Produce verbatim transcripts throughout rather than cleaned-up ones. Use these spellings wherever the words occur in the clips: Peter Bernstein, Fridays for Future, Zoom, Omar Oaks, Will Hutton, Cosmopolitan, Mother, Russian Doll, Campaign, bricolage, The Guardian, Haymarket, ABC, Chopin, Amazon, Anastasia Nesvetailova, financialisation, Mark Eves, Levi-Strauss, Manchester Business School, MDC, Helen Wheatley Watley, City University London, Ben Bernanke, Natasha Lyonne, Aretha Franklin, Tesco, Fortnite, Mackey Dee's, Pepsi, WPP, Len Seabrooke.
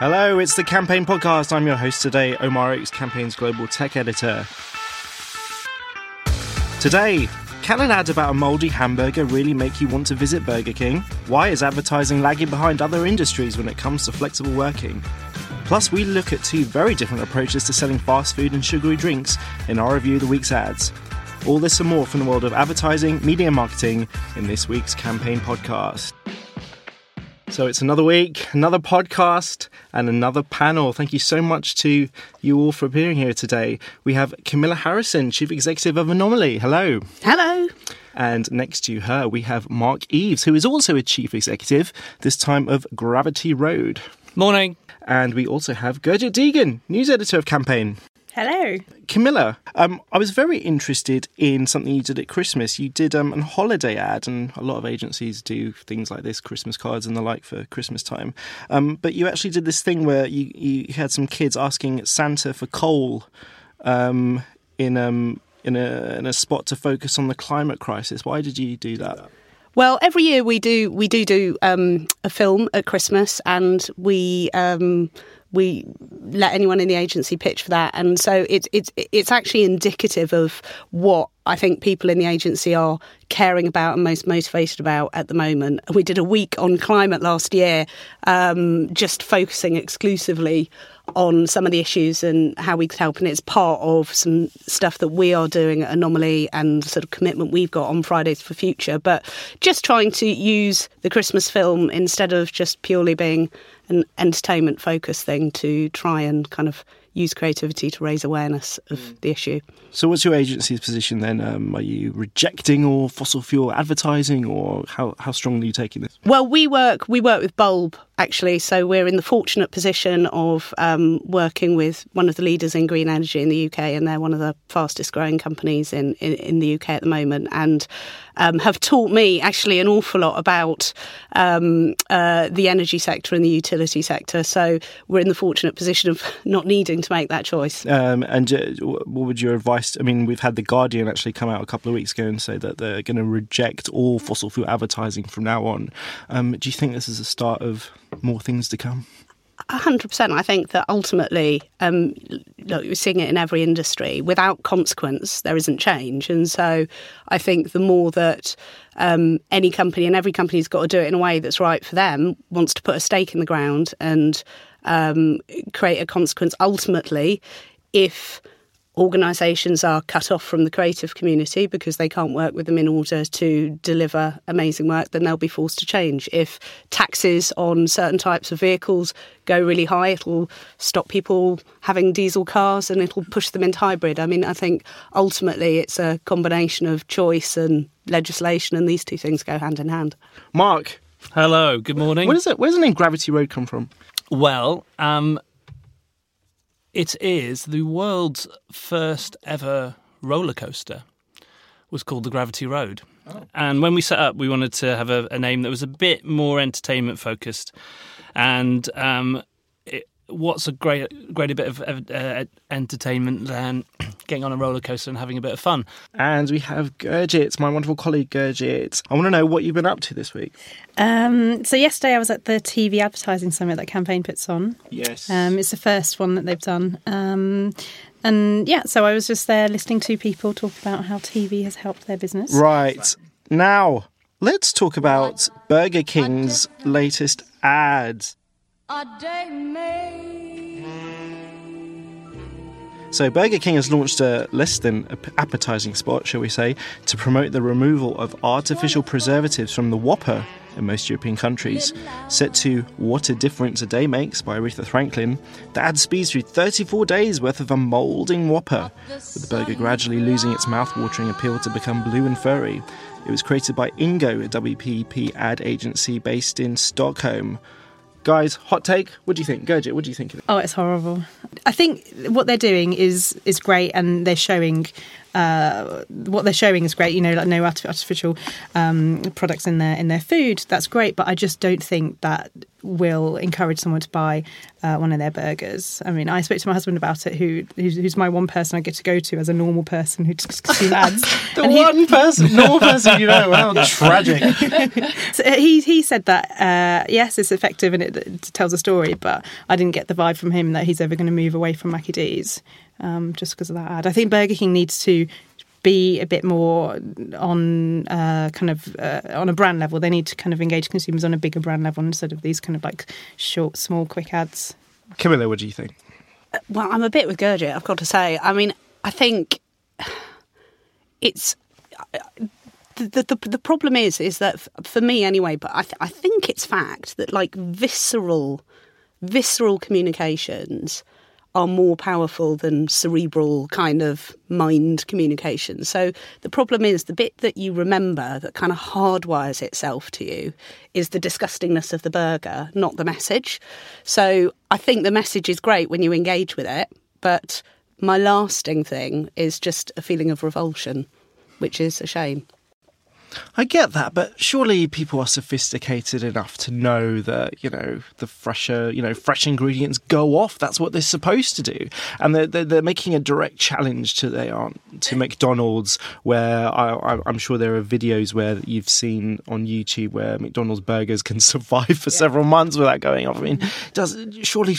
Hello, it's the Campaign Podcast. I'm your host today, Omar Oaks, Campaign's global tech editor. Today, can an ad about a mouldy hamburger really make you want to visit Burger King? Why is advertising lagging behind other industries when it comes to flexible working? Plus, we look at two very different approaches to selling fast food and sugary drinks in our review of the week's ads. All this and more from the world of advertising, media and marketing in this week's Campaign Podcast. So it's another week, another podcast, and another panel. Thank you so much to you all for appearing here today. We have Camilla Harrison, Chief Executive of Anomaly. Hello. Hello. And next to her, we have Mark Eves, who is also a Chief Executive, this time of Gravity Road. Morning. And we also have Gurjit Degun, News Editor of Campaign. Hello. Camilla, um, I was very interested in something you did at Christmas. You did um, a holiday ad, and a lot of agencies do things like this, Christmas cards and the like for Christmas time. Um, but you actually did this thing where you, you had some kids asking Santa for coal um, in, um, in, a, in a spot to focus on the climate crisis. Why did you do that? Well, every year we do we do, do um, a film at Christmas, and we... Um, We let anyone in the agency pitch for that. And so it's it's it's actually indicative of what I think people in the agency are caring about and most motivated about at the moment. We did a week on climate last year, um, just focusing exclusively on some of the issues and how we could help. And it's part of some stuff that we are doing at Anomaly and sort of commitment we've got on Fridays for Future. But just trying to use the Christmas film instead of just purely being an entertainment-focused thing to try and kind of use creativity to raise awareness of the issue. So what's your agency's position then? Um, are you rejecting all fossil fuel advertising, or how, how strongly are you taking this? Well, we work we work with Bulb, actually. So we're in the fortunate position of um, working with one of the leaders in green energy in the U K, and they're one of the fastest growing companies in, in, in the U K at the moment, and um, have taught me actually an awful lot about um, uh, the energy sector and the utility sector. So we're in the fortunate position of not needing to make that choice. Um, and uh, what would your advice? I mean, we've had The Guardian actually come out a couple of weeks ago and say that they're going to reject all fossil fuel advertising from now on. Um, do you think this is a start of more things to come? one hundred percent. I think that ultimately, um, look, we're seeing it in every industry. Without consequence, there isn't change. And so I think the more that um, any company, and every company's got to do it in a way that's right for them, wants to put a stake in the ground and Um, create a consequence. Ultimately, if organisations are cut off from the creative community because they can't work with them in order to deliver amazing work, then they'll be forced to change. If taxes on certain types of vehicles go really high, it'll stop people having diesel cars and it'll push them into hybrid. I mean, I think ultimately it's a combination of choice and legislation, and these two things go hand in hand. Mark. Hello, good morning. What is it? Where's the name Gravity Road come from? Well, um, it is the world's first ever roller coaster. Was called the Gravity Road. Oh. And when we set up, we wanted to have a, a name that was a bit more entertainment focused. And um, it, what's a great, greater bit of uh, entertainment than getting on a roller coaster and having a bit of fun? And we have Gurjit, my wonderful colleague Gurjit. I want to know what you've been up to this week. Um, so yesterday I was at the T V advertising summit that Campaign puts on. Yes. Um, it's the first one that they've done. Um, and yeah, so I was just there listening to people talk about how T V has helped their business. Right. Now, let's talk about Burger King's latest ad. A day made. So Burger King has launched a less than appetising spot, shall we say, to promote the removal of artificial preservatives from the Whopper in most European countries. Set to What a Difference a Day Makes by Aretha Franklin, the ad speeds through thirty-four days worth of a moulding Whopper, with the burger gradually losing its mouth-watering appeal to become blue and furry. It was created by Ingo, a W P P ad agency based in Stockholm. Guys, hot take. What do you think? Gurjit, what do you think of it? Oh, it's horrible. I think what they're doing is is great, and they're showing uh, what they're showing is great, you know, like no artificial um, products in their in their food. That's great, but I just don't think that will encourage someone to buy uh, one of their burgers. I mean, I spoke to my husband about it, who who's, who's my one person I get to go to as a normal person who just consumes ads. the and one he, person, normal person, you know, how tragic. So he he said that uh, yes, it's effective and it, it tells a story, but I didn't get the vibe from him that he's ever going to move away from Mackey Dee's um, just because of that ad. I think Burger King needs to be a bit more on uh, kind of uh, on a brand level. They need to kind of engage consumers on a bigger brand level instead of these kind of like short, small, quick ads. Camilla, what do you think? Well, I'm a bit with Gurjit, I've got to say. I mean, I think it's the the, the problem is is that for me anyway. But I th- I think it's fact that like visceral, visceral communications are more powerful than cerebral kind of mind communication. So the problem is the bit that you remember that kind of hardwires itself to you is the disgustingness of the burger, not the message. So I think the message is great when you engage with it, but my lasting thing is just a feeling of revulsion, which is a shame. I get that, but surely people are sophisticated enough to know that, you know, the fresher, you know, fresh ingredients go off. That's what they're supposed to do. And they're, they're, they're making a direct challenge to they aren't to McDonald's, where I, I'm sure there are videos where you've seen on YouTube where McDonald's burgers can survive for yeah. several months without going off. I mean, does surely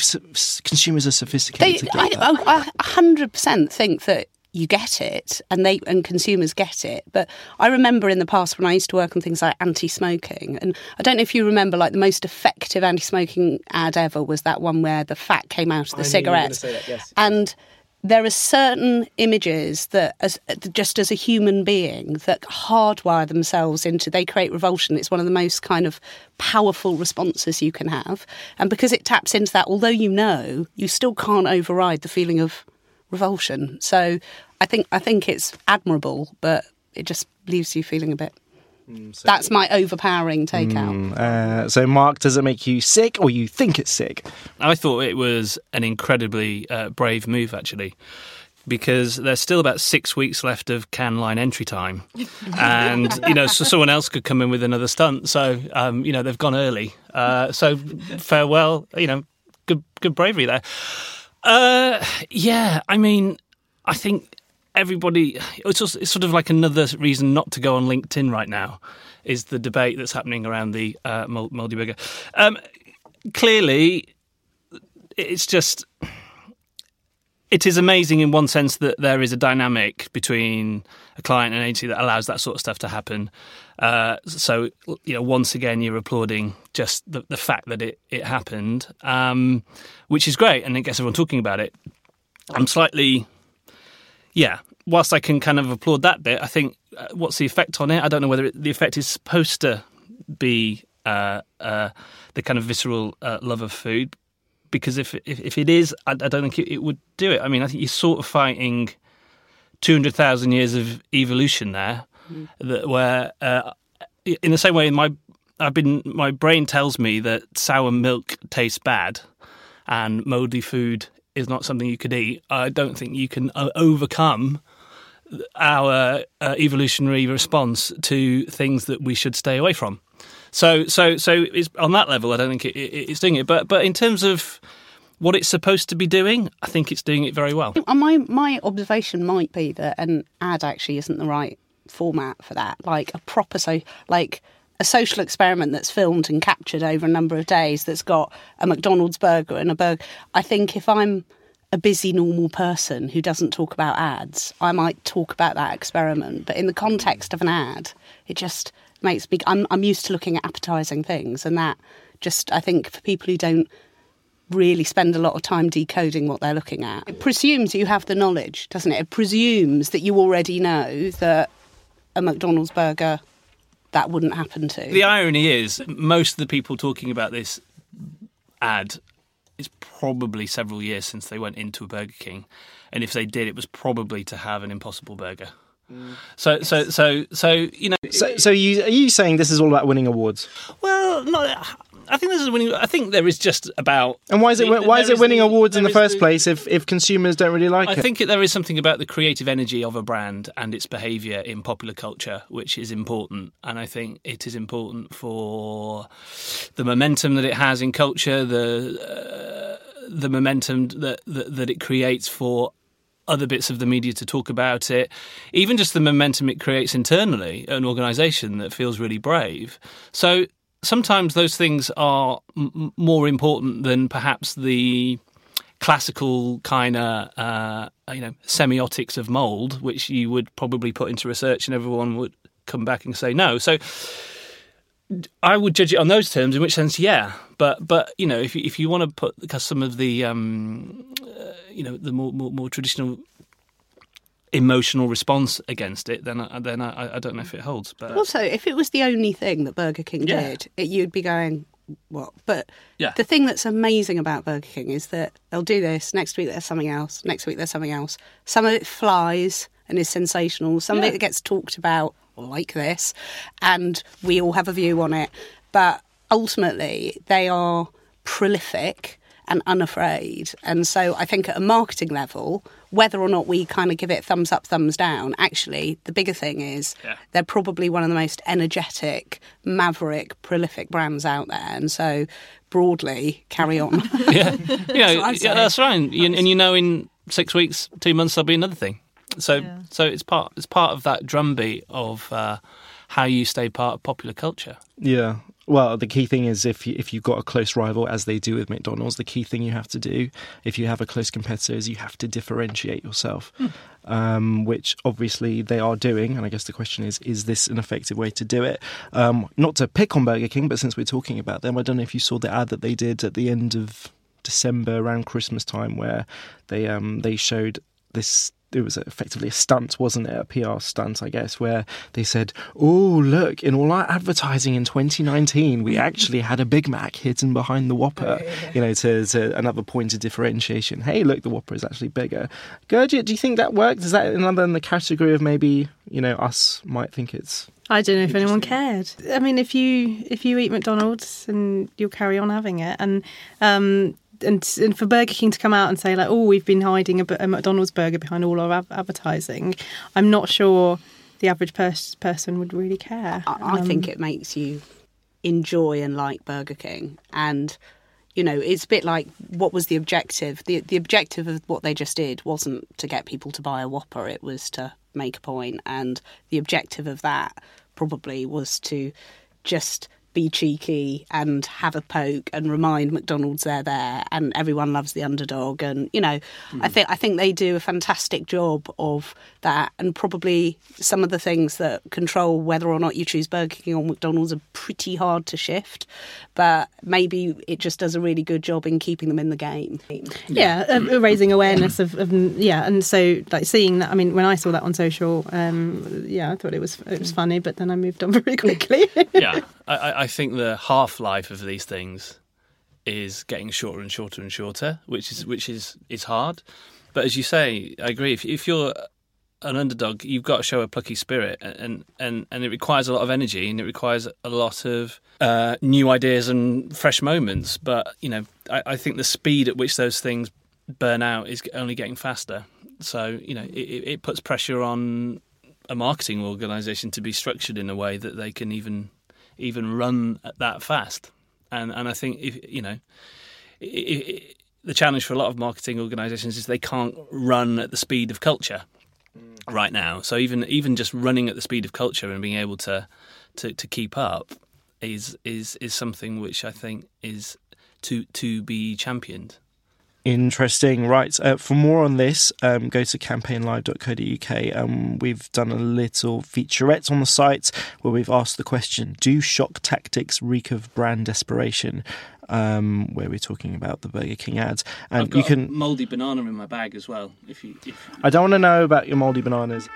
consumers are sophisticated? They, I, I, I one hundred percent think that you get it, and they and consumers get it. But I remember in the past when I used to work on things like anti-smoking, and I don't know if you remember, like the most effective anti-smoking ad ever was that one where the fat came out of the I cigarettes. Knew you were going to say that, yes. And there are certain images that, as, just as a human being, that hardwire themselves into, they create revulsion. It's one of the most kind of powerful responses you can have, and because it taps into that, although you know, you still can't override the feeling of revulsion. So I think I think it's admirable, but it just leaves you feeling a bit. Mm, so That's my overpowering takeout. Mm, uh, so, Mark, does it make you sick, or you think it's sick? I thought it was an incredibly uh, brave move, actually, because there's still about six weeks left of can line entry time, and you know, so someone else could come in with another stunt. So, um, you know, they've gone early. Uh, so, farewell. You know, good good bravery there. Uh, yeah, I mean, I think everybody, it's, also, it's sort of like another reason not to go on LinkedIn right now is the debate that's happening around the uh, mouldy burger. Um, clearly, it's just, it is amazing in one sense that there is a dynamic between a client and an agency that allows that sort of stuff to happen. Uh, so, you know, once again, you're applauding just the, the fact that it, it happened, um, which is great, and it gets everyone talking about it. I'm slightly, yeah, whilst I can kind of applaud that bit, I think, uh, what's the effect on it? I don't know whether it, the effect is supposed to be uh, uh, the kind of visceral uh, love of food, because if, if, if it is, I, I don't think it, it would do it. I mean, I think you're sort of fighting two hundred thousand years of evolution there. That where uh, in the same way, my I've been my brain tells me that sour milk tastes bad, and mouldy food is not something you could eat. I don't think you can overcome our uh, evolutionary response to things that we should stay away from. So, so, so it's, on that level, I don't think it, it, it's doing it. But, but in terms of what it's supposed to be doing, I think it's doing it very well. My my observation might be that an ad actually isn't the right format for that, like a proper so like a social experiment that's filmed and captured over a number of days that's got a McDonald's burger and a burger. I think if I'm a busy normal person who doesn't talk about ads, I might talk about that experiment, but in the context of an ad, it just makes me I'm, I'm used to looking at appetizing things, and that just, I think, for people who don't really spend a lot of time decoding what they're looking at, it presumes you have the knowledge, doesn't it? It presumes that you already know that a McDonald's burger, that wouldn't happen to. The irony is, most of the people talking about this ad, it's probably several years since they went into a Burger King, and if they did, it was probably to have an Impossible Burger. Mm. So, yes. so, so, so, you know. So, so you, are you saying this is all about winning awards? Well, not. I think this is winning. I think there is just about. And why is it? I mean, why is it winning the, awards in the first the, place if, if consumers don't really like I it? I think there is something about the creative energy of a brand and its behaviour in popular culture which is important, and I think it is important for the momentum that it has in culture, the uh, the momentum that, that that it creates for other bits of the media to talk about it, even just the momentum it creates internally at an organisation that feels really brave. So. Sometimes those things are m- more important than perhaps the classical kind of, uh, you know, semiotics of mould, which you would probably put into research and everyone would come back and say no. So I would judge it on those terms, in which sense, yeah. But, but you know, if you, if you want to put because some of the, um, uh, you know, the more, more, more traditional emotional response against it, then I, then I, I don't know if it holds. But also, if it was the only thing that Burger King yeah. did, it, you'd be going, what? But yeah. the thing that's amazing about Burger King is that they'll do this, next week there's something else, next week there's something else. Some of it flies and is sensational, some yeah. of it gets talked about like this, and we all have a view on it. But ultimately, they are prolific and unafraid. And so I think at a marketing level, whether or not we kind of give it thumbs up, thumbs down, actually, the bigger thing is yeah. they're probably one of the most energetic, maverick, prolific brands out there. And so broadly, carry on. yeah, yeah, that's, yeah, that's right. And, and you know, in six weeks, two months, there'll be another thing. So yeah. so it's part it's part of that drumbeat of uh, how you stay part of popular culture. Yeah. Well, the key thing is if you, if you've got a close rival, as they do with McDonald's, the key thing you have to do, if you have a close competitor, is you have to differentiate yourself, mm. um, which obviously they are doing. And I guess the question is, is this an effective way to do it? Um, not to pick on Burger King, but since we're talking about them, I don't know if you saw the ad that they did at the end of December around Christmas time where they um, they showed this... It was effectively a stunt, wasn't it? A P R stunt, I guess, where they said, oh, look, in all our advertising in twenty nineteen, we actually had a Big Mac hidden behind the Whopper, oh, yeah. you know, to, to another point of differentiation. Hey, look, the Whopper is actually bigger. Gurjit, do you think that worked? Is that another in the category of maybe, you know, us might think it's... I don't know if anyone cared. I mean, if you if you eat McDonald's and you'll carry on having it and... um And, and for Burger King to come out and say, like, oh, we've been hiding a, a McDonald's burger behind all our ab- advertising, I'm not sure the average pers- person would really care. I, I um, think it makes you enjoy and like Burger King. And, you know, it's a bit like what was the objective? The, the objective of what they just did wasn't to get people to buy a Whopper. It was to make a point. And the objective of that probably was to just... be cheeky and have a poke and remind McDonald's they're there and everyone loves the underdog. And, you know, mm. I think I think they do a fantastic job of that, and probably some of the things that control whether or not you choose Burger King or McDonald's are pretty hard to shift, but maybe it just does a really good job in keeping them in the game. Yeah, yeah uh, raising awareness of, of, yeah, and so, like, seeing that, I mean, when I saw that on social, um, yeah, I thought it was it was funny, but then I moved on very quickly. yeah, I, I I think the half-life of these things is getting shorter and shorter and shorter, which is which is, is hard. But as you say, I agree. If, if you're an underdog, you've got to show a plucky spirit, and and, and it requires a lot of energy, and it requires a lot of uh, new ideas and fresh moments. But you know, I, I think the speed at which those things burn out is only getting faster. So you know, it, it puts pressure on a marketing organisation to be structured in a way that they can even. even run that fast. And and I think, if you know, it, it, the challenge for a lot of marketing organisations is they can't run at the speed of culture right now. So even even just running at the speed of culture and being able to to, to keep up is is is something which I think is to to be championed. Interesting. Right. Uh, for more on this, um, go to campaign live dot co dot uk. Um, we've done a little featurette on the site where we've asked the question, do shock tactics reek of brand desperation? Um, where we're talking about the Burger King ads, and I've got you can a mouldy banana in my bag as well. If you, if... I don't want to know about your mouldy bananas.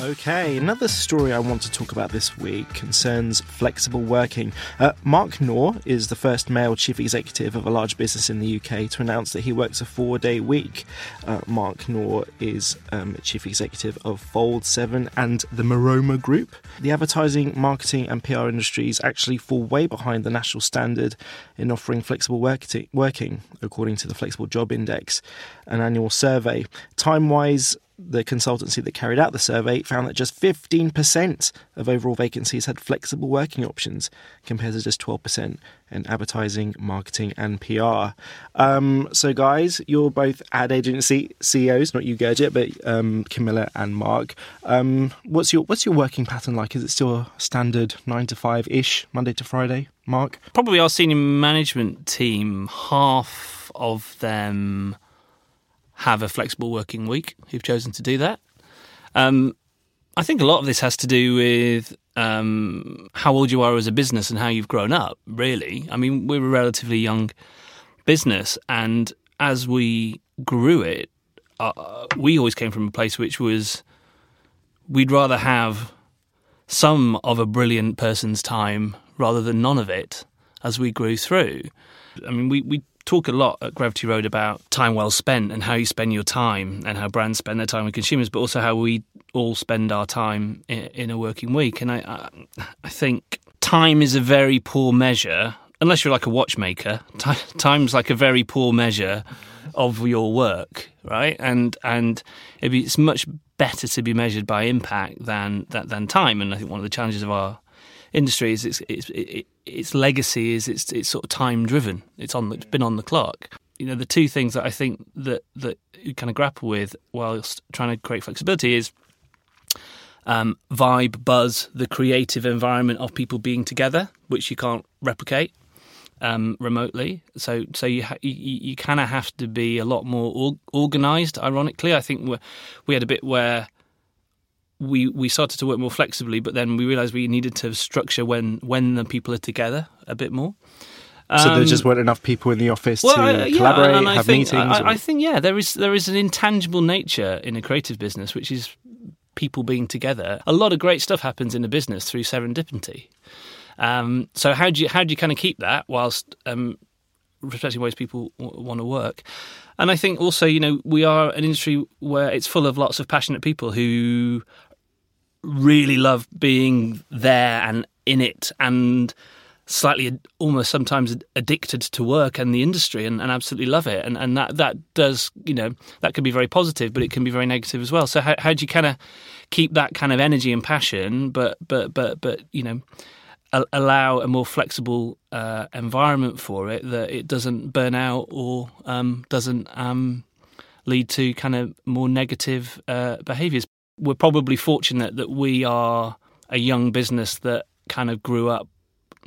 Okay, another story I want to talk about this week concerns flexible working. Uh, Mark Knorr is the first male chief executive of a large business in the U K to announce that he works a four-day week. Uh, Mark Knorr is um, chief executive of Fold seven and the Miroma Group. The advertising, marketing and P R industries actually fall way behind the national standard in offering flexible work- working, according to the Flexible Job Index, an annual survey. Time-wise, the consultancy that carried out the survey found that just fifteen percent of overall vacancies had flexible working options compared to just twelve percent in advertising, marketing and P R. Um, so guys, you're both ad agency C E Os, not you Gurjit, but um, Camilla and Mark. Um, what's your what's your working pattern like? Is it still a standard nine to five-ish, Monday to Friday, Mark? Probably our senior management team, half of them have a flexible working week, who've chosen to do that. Um, I think a lot of this has to do with um, how old you are as a business and how you've grown up, really. I mean, we're a relatively young business, and as we grew it, uh, we always came from a place which was we'd rather have some of a brilliant person's time rather than none of it as we grew through. I mean, we... we talk a lot at Gravity Road about time well spent and how you spend your time and how brands spend their time with consumers, but also how we all spend our time in a working week. And I, I think time is a very poor measure, unless you're like a watchmaker. Time's like a very poor measure of your work, right? And and it'd be, it's much better to be measured by impact than than time. And I think one of the challenges of our industry is it's it's it, its legacy is it's it's sort of time driven. It's on. It's been on the clock. You know, the two things that I think that that you kind of grapple with whilst trying to create flexibility is um, vibe, buzz, the creative environment of people being together, which you can't replicate um, remotely. So so you ha- you, you kind of have to be a lot more or- organised. Ironically, I think we we had a bit where. We, we started to work more flexibly, but then we realised we needed to structure when, when the people are together a bit more. Um, so there just weren't enough people in the office well, to I, yeah, collaborate, and I have think, meetings? I, I think, yeah, there is there is an intangible nature in a creative business, which is people being together. A lot of great stuff happens in a business through serendipity. Um, so how do you how do you kind of keep that whilst um, respecting ways people w- want to work? And I think also, you know, we are an industry where it's full of lots of passionate people who really love being there and in it and slightly almost sometimes addicted to work and the industry and, and absolutely love it. And and that, that does, you know, that can be very positive, but it can be very negative as well. So how, how do you kind of keep that kind of energy and passion, but, but, but, but you know, a- allow a more flexible uh, environment for it that it doesn't burn out or um, doesn't um, lead to kind of more negative uh, behaviours? We're probably fortunate that we are a young business that kind of grew up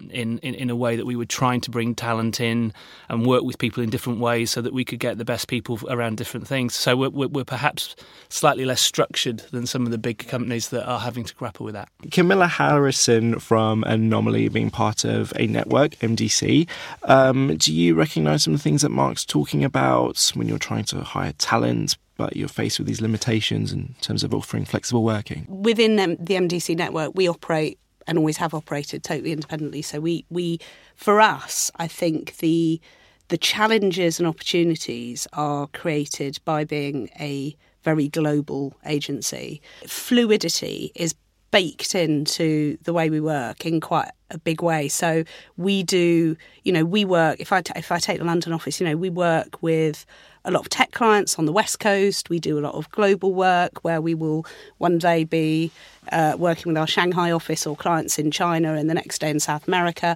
in, in, in a way that we were trying to bring talent in and work with people in different ways so that we could get the best people around different things. So we're, we're, we're perhaps slightly less structured than some of the big companies that are having to grapple with that. Camilla Harrison from Anomaly, being part of a network, M D C. Um, do you recognise some of the things that Mark's talking about when you're trying to hire talent, but you're faced with these limitations in terms of offering flexible working? Within the M D C network, we operate and always have operated totally independently. So we, we for us, I think the the challenges and opportunities are created by being a very global agency. Fluidity is baked into the way we work in quite a big way. So we do, you know, we work, if I, t- if I take the London office, you know, we work with a lot of tech clients on the West Coast. We do a lot of global work where we will one day be uh, working with our Shanghai office or clients in China and the next day in South America.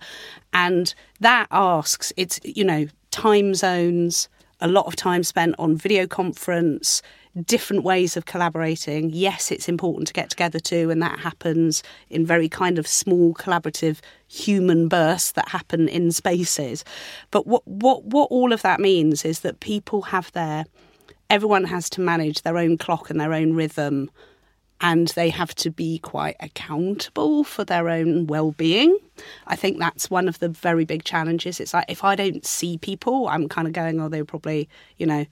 And that asks, it's, you know, time zones, a lot of time spent on video conference, different ways of collaborating. Yes, it's important to get together too, and that happens in very kind of small collaborative human bursts that happen in spaces. But what what what all of that means is that people have their, everyone has to manage their own clock and their own rhythm, and they have to be quite accountable for their own well-being. I think that's one of the very big challenges. It's like, if I don't see people, I'm kind of going, oh, they're probably, you know,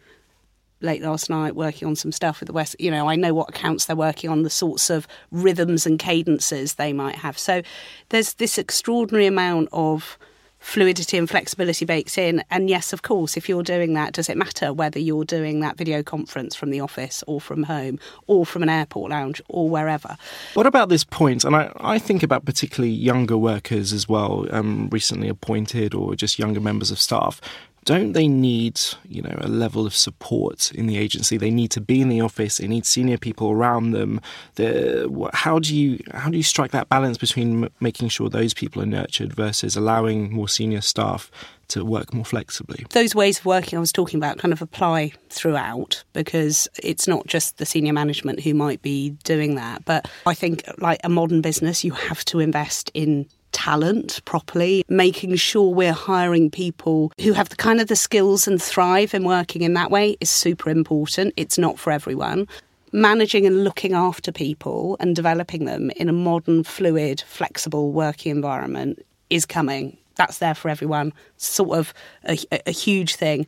late last night working on some stuff with the West. You know, I know what accounts they're working on, the sorts of rhythms and cadences they might have. So there's this extraordinary amount of fluidity and flexibility baked in. And yes, of course, if you're doing that, does it matter whether you're doing that video conference from the office or from home or from an airport lounge or wherever? What about this point? And I, I think about particularly younger workers as well, um, recently appointed or just younger members of staff. Don't they need, you know, a level of support in the agency? They need to be in the office. They need senior people around them. The, how do you how do you strike that balance between m- making sure those people are nurtured versus allowing more senior staff to work more flexibly? Those ways of working I was talking about kind of apply throughout, because it's not just the senior management who might be doing that. But I think, like a modern business, you have to invest in talent properly, making sure we're hiring people who have the kind of the skills and thrive in working in that way is super important. It's not for everyone. Managing and looking after people and developing them in a modern, fluid, flexible working environment is coming. That's there for everyone. Sort of a, a huge thing.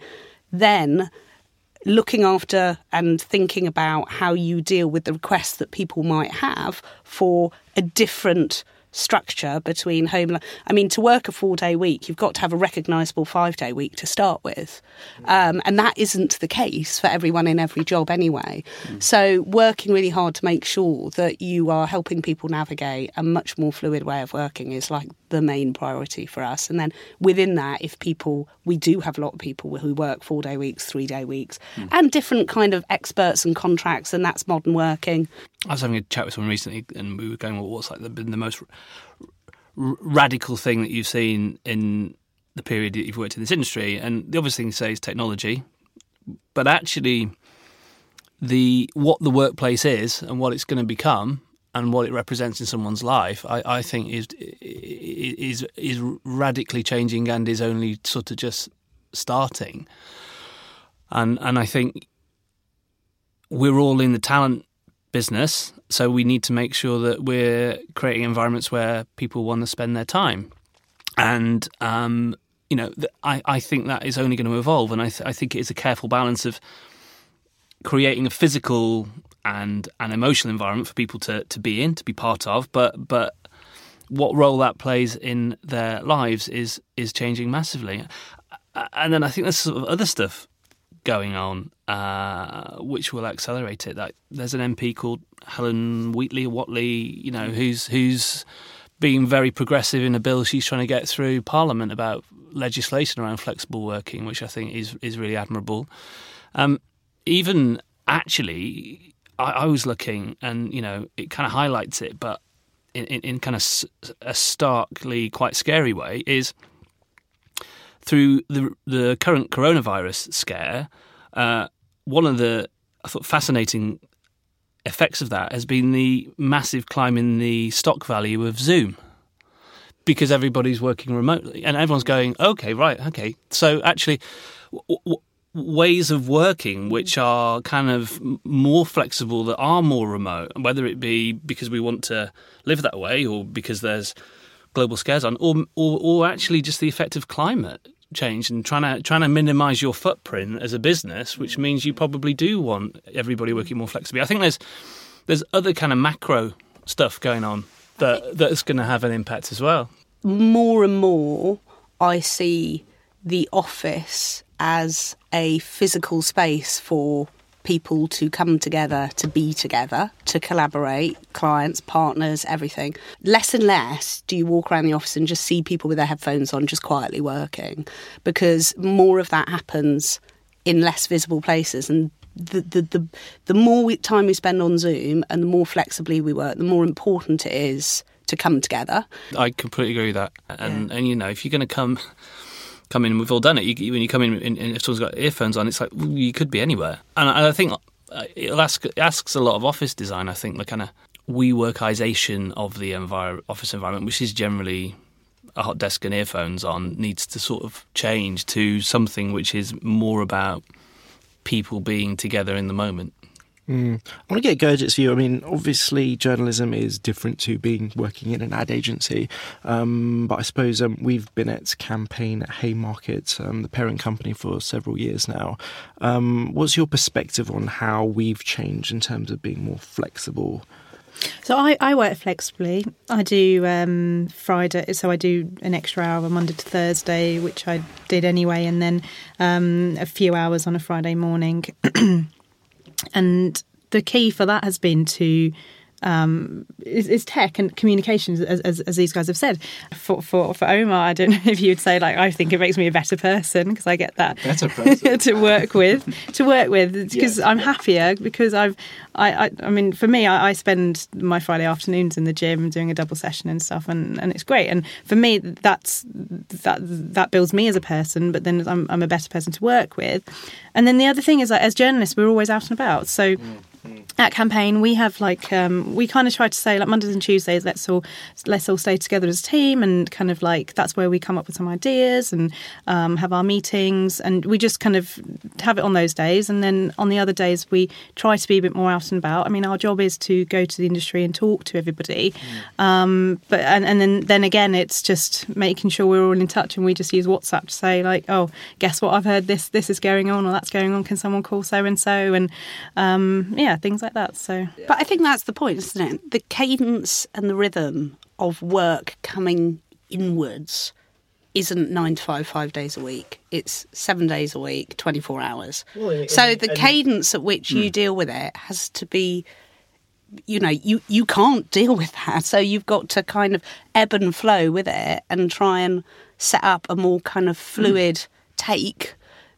Then looking after and thinking about how you deal with the requests that people might have for a different structure between home. I mean, to work a four-day week, you've got to have a recognisable five-day week to start with. Um, and that isn't the case for everyone in every job anyway. Mm. So working really hard to make sure that you are helping people navigate a much more fluid way of working is like the main priority for us. And then within that, if people, we do have a lot of people who work four-day weeks, three-day weeks, mm. and different kind of experts and contracts, and that's modern working. I was having a chat with someone recently and we were going, well, what's like the, the most r- r- radical thing that you've seen in the period that you've worked in this industry? And the obvious thing to say is technology. But actually, the what the workplace is and what it's going to become and what it represents in someone's life, I, I think is, is, is radically changing and is only sort of just starting. And, and I think we're all in the talent business, so we need to make sure that we're creating environments where people want to spend their time. And, um, you know, th- I, I think that is only going to evolve. And I, th- I think it is a careful balance of creating a physical and an emotional environment for people to, to be in, to be part of. But but what role that plays in their lives is is changing massively. And then I think there's sort of other stuff going on, uh, which will accelerate it. Like, there's an M P called Helen Wheatley Watley, you know, who's who's being very progressive in a bill she's trying to get through Parliament about legislation around flexible working, which I think is is really admirable. Um, even actually, I, I was looking, and you know, it kind of highlights it, but in, in, in kind of a starkly quite scary way is, through the the current coronavirus scare, uh, one of the I thought fascinating effects of that has been the massive climb in the stock value of Zoom, because everybody's working remotely and everyone's going, okay, right, okay. So actually, w- w- ways of working which are kind of more flexible, that are more remote, whether it be because we want to live that way or because there's global scares on, or, or or actually just the effect of climate change and trying to trying to minimise your footprint as a business, which means you probably do want everybody working more flexibly. I think there's there's other kind of macro stuff going on that that's going to have an impact as well. More and more, I see the office as a physical space for people to come together, to be together, to collaborate, clients, partners, everything. Less and less do you walk around the office and just see people with their headphones on just quietly working, because more of that happens in less visible places. And the the the, the more we, time we spend on Zoom and the more flexibly we work, the more important it is to come together. I completely agree with that. And, yeah. and you know, if you're going to come... come in, we've all done it. You, when you come in and if someone's got earphones on, it's like, well, you could be anywhere. And I, I think it ask, asks a lot of office design, I think, the kind of WeWorkization of the envir- office environment, which is generally a hot desk and earphones on, needs to sort of change to something which is more about people being together in the moment. Mm. I want to get Gurjit's view. I mean, obviously journalism is different to being working in an ad agency, um, but I suppose um, we've been at Campaign at Haymarket, um, the parent company, for several years now. Um, what's your perspective on how we've changed in terms of being more flexible? So I, I work flexibly. I do um, Friday, so I do an extra hour Monday to Thursday, which I did anyway, and then um, a few hours on a Friday morning. And the key for that has been to um, is, is tech and communications, as, as, as these guys have said. For, for for Omar, I don't know if you would say, like, I think it makes me a better person because I get that better person. to work with, to work with because yes. I'm happier because I've I I, I mean for me I, I spend my Friday afternoons in the gym doing a double session and stuff, and, and it's great, and for me that's that that builds me as a person, but then I'm I'm a better person to work with. And then the other thing is that as journalists we're always out and about, so. Mm. At Campaign, we have like um, we kind of try to say, like, Mondays and Tuesdays, let's all let's all stay together as a team, and kind of like that's where we come up with some ideas and um, have our meetings, and we just kind of have it on those days, and then on the other days we try to be a bit more out and about. I mean, our job is to go to the industry and talk to everybody, mm. um, but and, and then then again, it's just making sure we're all in touch, and we just use WhatsApp to say, like, oh, guess what? I've heard this this is going on, or that's going on. Can someone call so and so? And um, yeah, things like that. So, but I think that's the point, isn't it? The cadence and the rhythm of work coming inwards isn't nine to five, five days a week. It's seven days a week, twenty-four hours. Well, and, so the and, cadence at which you hmm. deal with it has to be, you know, you, you can't deal with that. So you've got to kind of ebb and flow with it and try and set up a more kind of fluid hmm. take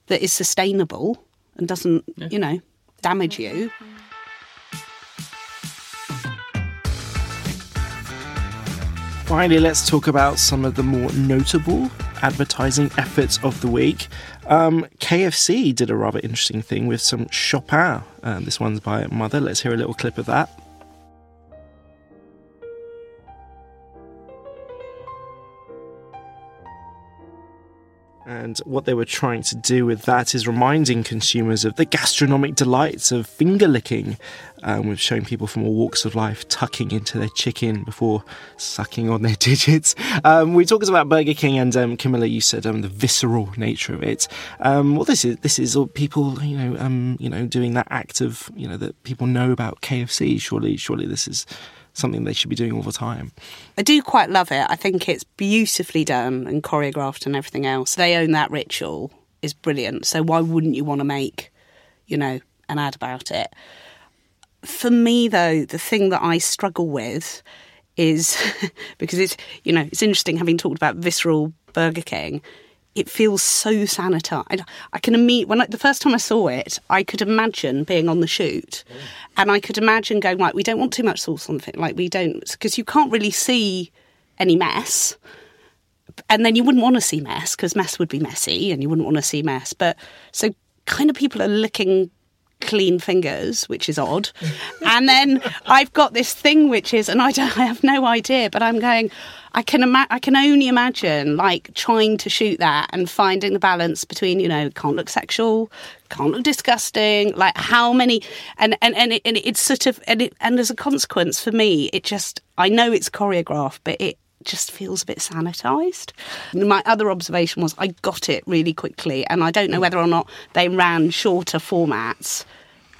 that is sustainable and doesn't, yeah. you know, damage you. Finally, let's talk about some of the more notable advertising efforts of the week. Um, K F C did a rather interesting thing with some Chopin. Um, this one's by Mother. Let's hear a little clip of that. And what they were trying to do with that is reminding consumers of the gastronomic delights of finger-licking. Um, we've shown people from all walks of life tucking into their chicken before sucking on their digits. Um, we talked about Burger King, and um, Camilla, you said um, the visceral nature of it. Um, well, this is this is all people, you know, um, you know, doing that act of, you know, that people know about K F C. Surely, surely this is something they should be doing all the time. I do quite love it. I think it's beautifully done and choreographed and everything else. They own that ritual. It's brilliant. So why wouldn't you want to make, you know, an ad about it? For me, though, the thing that I struggle with is, because it's, you know, it's interesting having talked about visceral Burger King, it feels so sanitized. I can immediately, when I, the first time I saw it, I could imagine being on the shoot, mm. and I could imagine going, like, we don't want too much sauce on the thing, like we don't, because you can't really see any mess, and then you wouldn't want to see mess because mess would be messy, and you wouldn't want to see mess. But so kind of people are licking clean fingers, which is odd, and then I've got this thing which is, and I don't, I have no idea, but I'm going, I can ima- I can only imagine, like, trying to shoot that and finding the balance between, you know, can't look sexual, can't look disgusting, like how many, and and and, it, and it's sort of, and it, and as a consequence for me, it just, I know it's choreographed, but it just feels a bit sanitized. My other observation was I got it really quickly, and I don't know whether or not they ran shorter formats,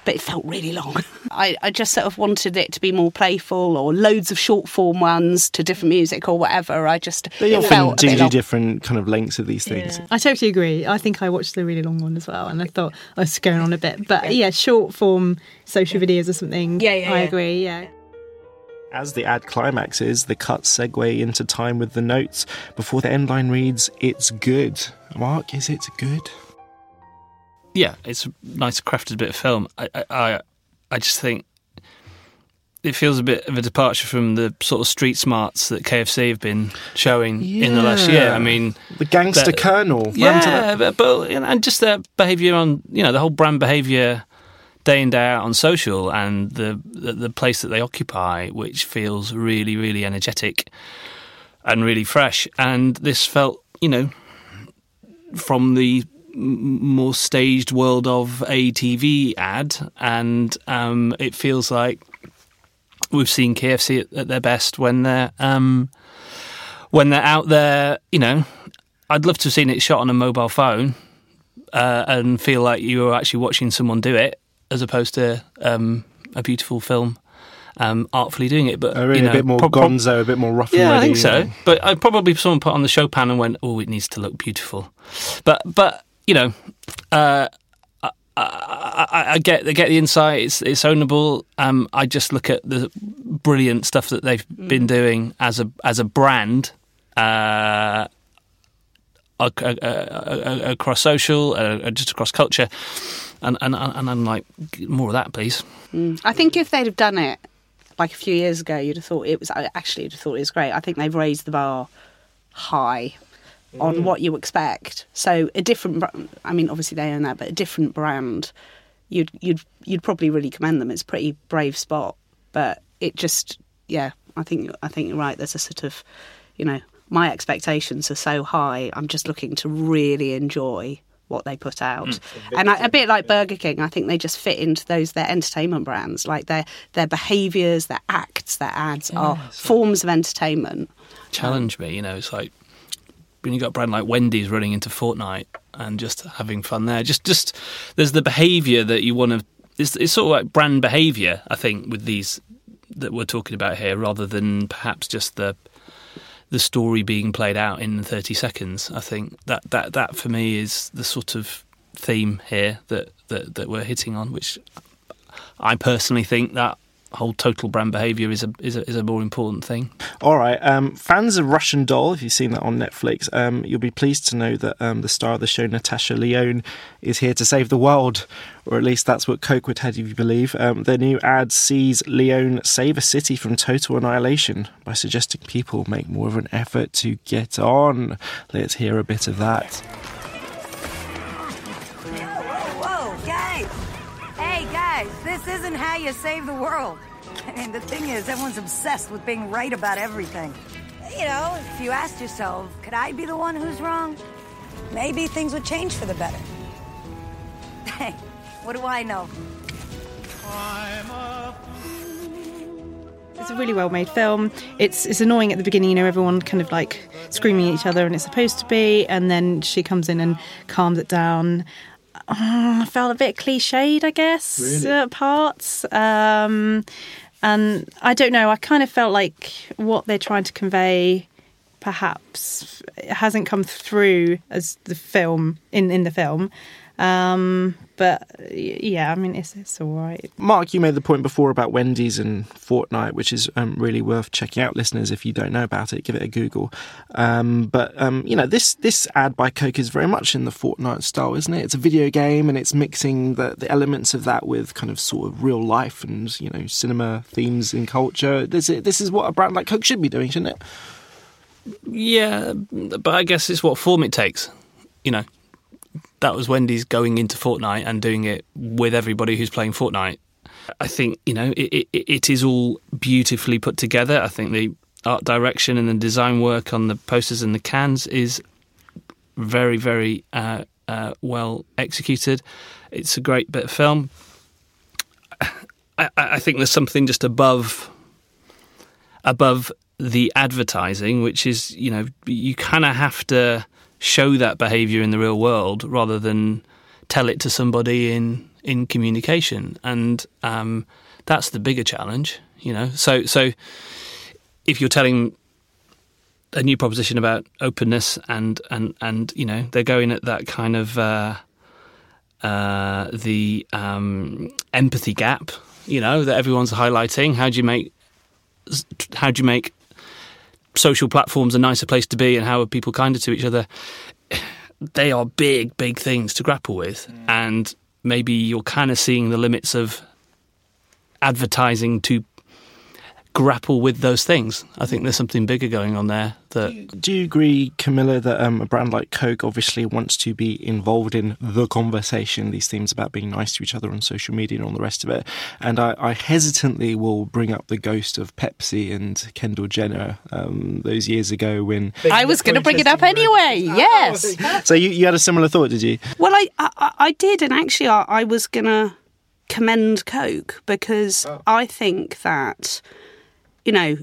but it felt really long. I, I just sort of wanted it to be more playful, or loads of short form ones to different music or whatever. I just they often felt do, do different kind of lengths of these things. Yeah. I totally agree. I think I watched the really long one as well, and I thought I was going on a bit, but yeah, short form social videos or something. Yeah, yeah, I yeah. agree. Yeah. As the ad climaxes, the cuts segue into time with the notes before the end line reads, "It's good." Mark, is it good? Yeah, it's a nice crafted bit of film. I, I, I just think it feels a bit of a departure from the sort of street smarts that K F C have been showing yeah. in the last year. I mean, the gangster colonel. Yeah, that. But, and just their behaviour on, you know, the whole brand behaviour day in, day out on social, and the, the the place that they occupy, which feels really, really energetic and really fresh. And this felt, you know, from the more staged world of a T V ad, and um, it feels like we've seen K F C at, at their best when they're um, when they're out there. You know, I'd love to have seen it shot on a mobile phone uh, and feel like you were actually watching someone do it, as opposed to um, a beautiful film um, artfully doing it. But oh, really, you know, a bit more pro- gonzo, a bit more rough and yeah, ready. I think so. Know? But I probably someone put on the Chopin and went, "Oh, it needs to look beautiful," but but. You know, uh, I, I, I get I get the insight. It's it's ownable. Um, I just look at the brilliant stuff that they've been doing as a as a brand uh, across social, uh, just across culture, and and and I'm like, more of that, please. Mm. I think if they'd have done it like a few years ago, you'd have thought it was actually you'd have thought it was great. I think they've raised the bar high on what you expect. So a different, I mean, obviously they own that, but a different brand, you'd you'd you'd probably really commend them. It's a pretty brave spot, but it just, yeah, I think I think you're right. There's a sort of, you know, my expectations are so high. I'm just looking to really enjoy what they put out, mm, and I, a bit like Burger King. I think they just fit into those their entertainment brands, like their their behaviours, their acts, their ads yeah, are forms like, of entertainment. Challenge me, you know. It's like, when you've got a brand like Wendy's running into Fortnite and just having fun there, just just there's the behaviour that you want to. It's, it's sort of like brand behaviour, I think, with these that we're talking about here, rather than perhaps just the the story being played out in thirty seconds. I think that that, that for me is the sort of theme here that, that, that we're hitting on, which I personally think that whole total brand behaviour is a, is a is a more important thing. All right, um, fans of Russian Doll, if you've seen that on Netflix, um, you'll be pleased to know that um, the star of the show, Natasha Lyonne, is here to save the world, or at least that's what Coke would have you believe. Um, their new ad sees Lyonne save a city from total annihilation by suggesting people make more of an effort to get on. Let's hear a bit of that. This isn't how you save the world. I mean, the thing is, everyone's obsessed with being right about everything. You know, if you asked yourself, could I be the one who's wrong? Maybe things would change for the better. Hey, what do I know? I'm a It's a really well-made film. It's it's annoying at the beginning, you know, everyone kind of like screaming at each other, and it's supposed to be, and then she comes in and calms it down. Oh, I felt a bit cliched, I guess, really? at parts. Um, and I don't know, I kind of felt like what they're trying to convey perhaps hasn't come through as the film, in, in the film. Um, but yeah, I mean, it's, it's all right. Mark, you made the point before about Wendy's and Fortnite, which is um, really worth checking out, listeners. If you don't know about it, give it a Google. Um, but, um, you know, this, this ad by Coke is very much in the Fortnite style, isn't it? It's a video game, and it's mixing the, the elements of that with kind of sort of real life and, you know, cinema themes and culture. This is, this is what a brand like Coke should be doing, shouldn't it? Yeah, but I guess it's what form it takes, you know. That was Wendy's going into Fortnite and doing it with everybody who's playing Fortnite. I think, you know, it, it, it is all beautifully put together. I think the art direction and the design work on the posters and the cans is very, very uh, uh, well executed. It's a great bit of film. I, I think there's something just above above the advertising, which is, you know, you kind of have to show that behaviour in the real world rather than tell it to somebody in in communication, and um, that's the bigger challenge, you know. So, so if you're telling a new proposition about openness and and, and you know they're going at that kind of uh, uh, the um, empathy gap, you know, that everyone's highlighting. How do you make how do you make social platforms a nicer place to be, and how are people kinder to each other? They are big, big things to grapple with, mm. and maybe you're kind of seeing the limits of advertising to grapple with those things. I think there's something bigger going on there. That do you, do you agree, Camilla, that um, a brand like Coke obviously wants to be involved in the conversation, these themes about being nice to each other on social media and all the rest of it? And I, I hesitantly will bring up the ghost of Pepsi and Kendall Jenner um, those years ago when... I was going to bring it up anyway, yes. So you, you had a similar thought, did you? Well, I, I, I did, and actually I, I was going to commend Coke because oh. I think that, you know,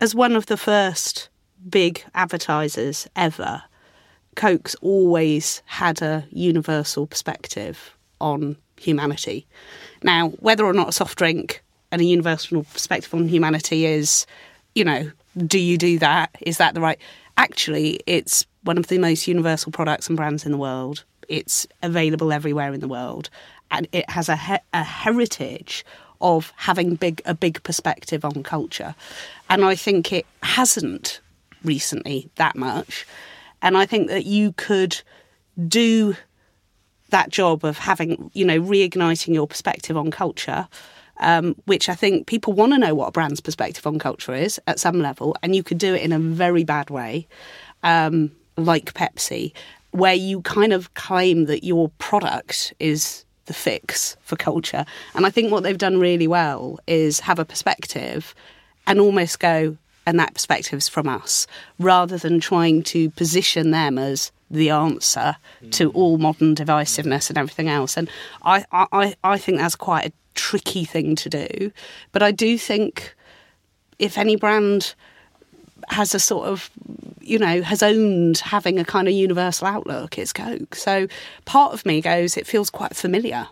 as one of the first big advertisers ever, Coke's always had a universal perspective on humanity. Now, whether or not a soft drink and a universal perspective on humanity is, you know, do you do that? Is that the right? Actually, it's one of the most universal products and brands in the world. It's available everywhere in the world. And it has a, he- a heritage of having big a big perspective on culture. And I think it hasn't recently that much. And I think that you could do that job of having, you know, reigniting your perspective on culture, um, which I think people want to know what a brand's perspective on culture is at some level. And you could do it in a very bad way, um, like Pepsi, where you kind of claim that your product is the fix for culture. And I think what they've done really well is have a perspective and almost go, and that perspective's from us, rather than trying to position them as the answer mm. to all modern divisiveness and everything else. And I, I, I think that's quite a tricky thing to do. But I do think if any brand has a sort of, you know, has owned having a kind of universal outlook, it's Coke. So part of me goes, it feels quite familiar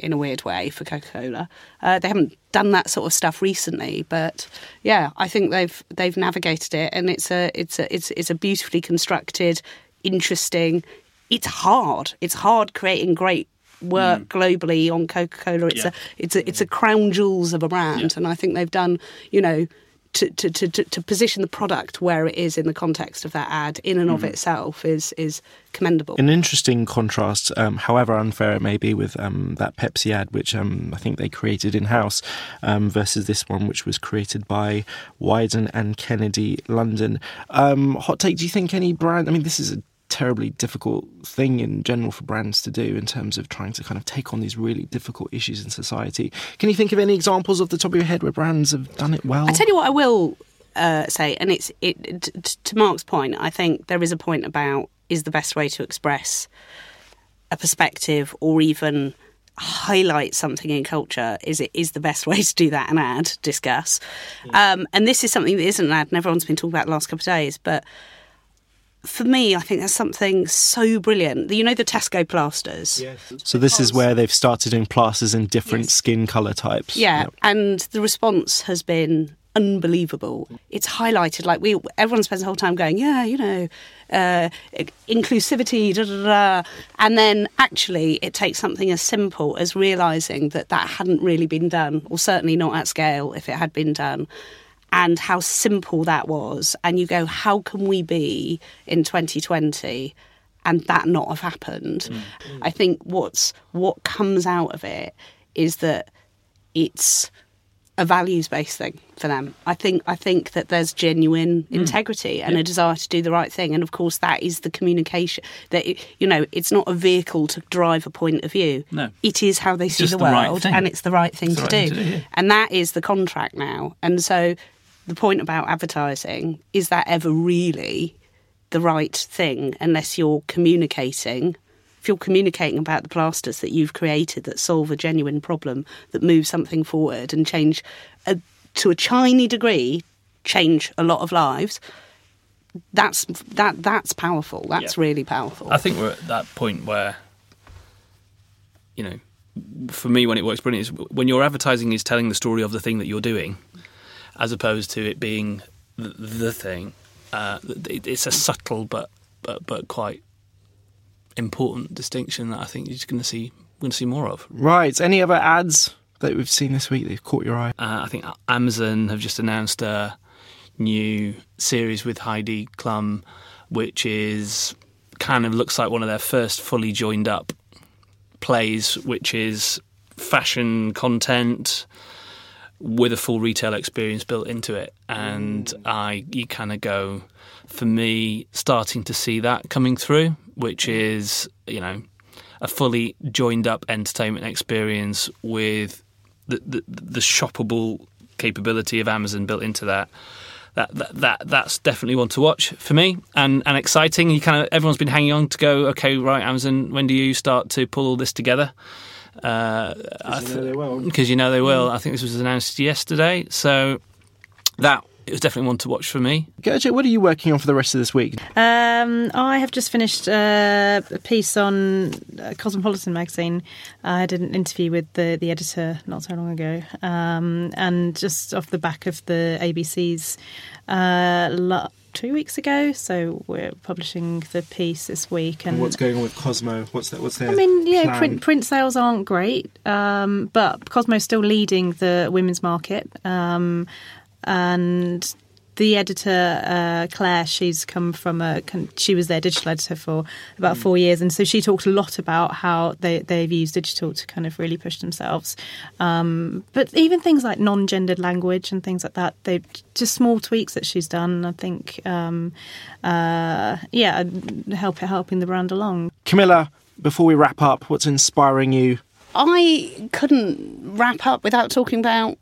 in a weird way for Coca-Cola. Uh, they haven't done that sort of stuff recently, but yeah, I think they've they've navigated it, and it's a it's a it's it's a beautifully constructed, interesting. It's hard. It's hard creating great work mm. globally on Coca-Cola. It's yeah. a it's a it's a crown jewels of a brand, yeah. and I think they've done, you know, To, to, to, to position the product where it is in the context of that ad in and of mm. itself is is commendable. An interesting contrast, um, however unfair it may be, with um, that Pepsi ad, which um, I think they created in-house, um, versus this one, which was created by Wyden and Kennedy, London. Um, hot take, do you think any brand... I mean, this is a terribly difficult thing in general for brands to do in terms of trying to kind of take on these really difficult issues in society. Can you think of any examples off the top of your head where brands have done it well? I tell you what I will uh, say, and it's it t- to Mark's point, I think there is a point about is the best way to express a perspective or even highlight something in culture, is it is the best way to do that an ad, discuss. Yeah. Um, and this is something that isn't an ad, and everyone's been talking about the last couple of days, but for me, I think that's something so brilliant. You know, the Tesco plasters. Yes. So this is where they've started doing plasters in different yes. skin colour types. Yeah, yep. And the response has been unbelievable. It's highlighted, like we everyone spends the whole time going, yeah, you know, uh, inclusivity, da da da. And then actually it takes something as simple as realising that that hadn't really been done, or certainly not at scale if it had been done. And how simple that was. And you go, how can we be in twenty twenty and that not have happened? Mm. I think what's what comes out of it is that it's a values-based thing for them. I think I think that there's genuine mm. integrity and yeah. a desire to do the right thing. And, of course, that is the communication. That it, you know, it's not a vehicle to drive a point of view. No. It is how they it's see the, the world, right, and it's the right thing, to, the right do. thing to do. Yeah. And that is the contract now. And so... the point about advertising, is that ever really the right thing unless you're communicating? If you're communicating about the plasters that you've created that solve a genuine problem, that move something forward and change, a, to a tiny degree, change a lot of lives, that's that that's powerful. That's yeah. really powerful. I think we're at that point where, you know, for me when it works brilliantly is when your advertising is telling the story of the thing that you're doing, as opposed to it being the thing. Uh, it's a subtle but, but but quite important distinction that I think you're just going to see going to see more of. Right. Any other ads that we've seen this week that have caught your eye? Uh, I think Amazon have just announced a new series with Heidi Klum, which is kind of looks like one of their first fully joined up plays, which is fashion content. with a full retail experience built into it. And I, you kind of go, for me, starting to see that coming through, which is, you know, a fully joined up entertainment experience with the the, the shoppable capability of Amazon built into that. That, that that that's definitely one to watch for me, and and exciting. You kind of everyone's been hanging on to go, okay, right, Amazon, when do you start to pull all this together? Because uh, you know they will. Because you know they will. I think this was announced yesterday, so that. It was definitely one to watch for me. Gurjit, what are you working on for the rest of this week? Um, I have just finished uh, a piece on uh, Cosmopolitan magazine. I did an interview with the, the editor not so long ago. Um, and just off the back of the A B C's uh, lo- two weeks ago, so we're publishing the piece this week. And, and what's going on with Cosmo? What's that? What's their I mean, yeah, plan? print print sales aren't great, um, but Cosmo's still leading the women's market. Um And the editor, uh, Claire, she's come from a... She was their digital editor for about four years. And so she talked a lot about how they, they've used digital to kind of really push themselves. Um, but even things like non-gendered language and things like that, they just small tweaks that she's done, I think, um, uh, yeah, help helping the brand along. Camilla, before we wrap up, what's inspiring you? I couldn't wrap up without talking about...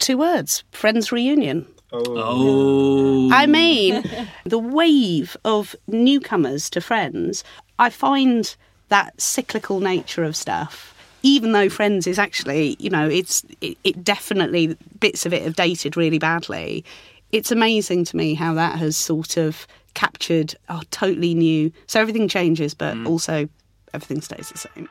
two words, Friends reunion. Oh. I mean, the wave of newcomers to Friends, I find that cyclical nature of stuff, even though Friends is actually, you know, it's it, it definitely, bits of it have dated really badly. It's amazing to me how that has sort of captured a oh, totally new, so everything changes, but mm. also everything stays the same.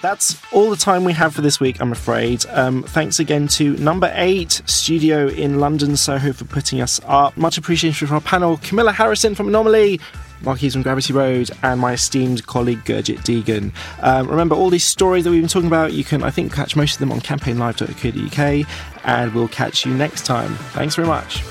That's all the time we have for this week, I'm afraid. Um, thanks again to Number eight Studio in London, Soho, for putting us up. Much appreciation for our panel, Camilla Harrison from Anomaly, Mark Eves from Gravity Road, and my esteemed colleague Gurjit Degun. Um, remember, all these stories that we've been talking about, you can, I think, catch most of them on campaign live dot co dot uk, and we'll catch you next time. Thanks very much.